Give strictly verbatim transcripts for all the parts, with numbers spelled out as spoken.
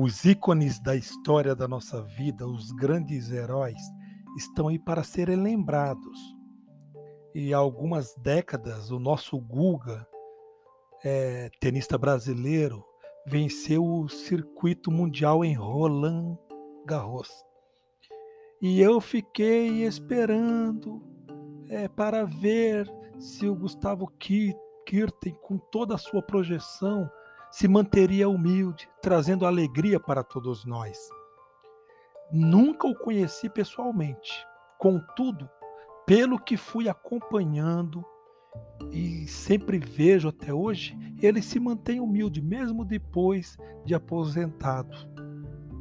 Os ícones da história da nossa vida, os grandes heróis, estão aí para serem lembrados. E há algumas décadas, o nosso Guga, é, tenista brasileiro, venceu o circuito mundial em Roland Garros. E eu fiquei esperando é, para ver se o Gustavo Kuerten, com toda a sua projeção, se manteria humilde, trazendo alegria para todos nós. Nunca o conheci pessoalmente, contudo, pelo que fui acompanhando e sempre vejo até hoje, ele se mantém humilde, mesmo depois de aposentado.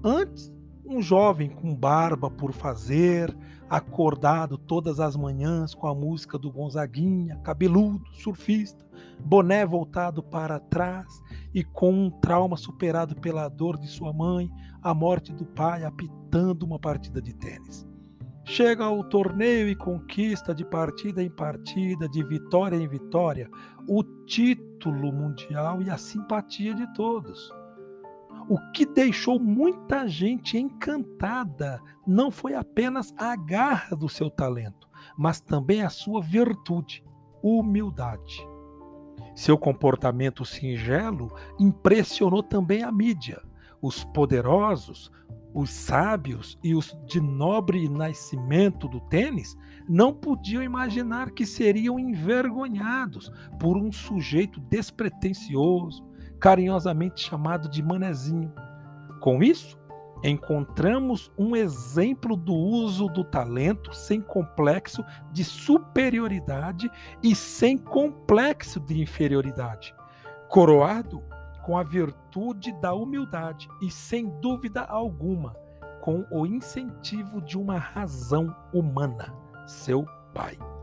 Antes, um jovem com barba por fazer, acordado todas as manhãs com a música do Gonzaguinha, cabeludo, surfista, boné voltado para trás e com um trauma superado pela dor de sua mãe, a morte do pai, apitando uma partida de tênis. Chega ao torneio e conquista de partida em partida, de vitória em vitória, o título mundial e a simpatia de todos. O que deixou muita gente encantada não foi apenas a garra do seu talento, mas também a sua virtude, humildade. Seu comportamento singelo impressionou também a mídia. Os poderosos, os sábios e os de nobre nascimento do tênis não podiam imaginar que seriam envergonhados por um sujeito despretensioso, carinhosamente chamado de manezinho. Com isso, encontramos um exemplo do uso do talento sem complexo de superioridade e sem complexo de inferioridade, coroado com a virtude da humildade e, sem dúvida alguma, com o incentivo de uma razão humana, seu pai.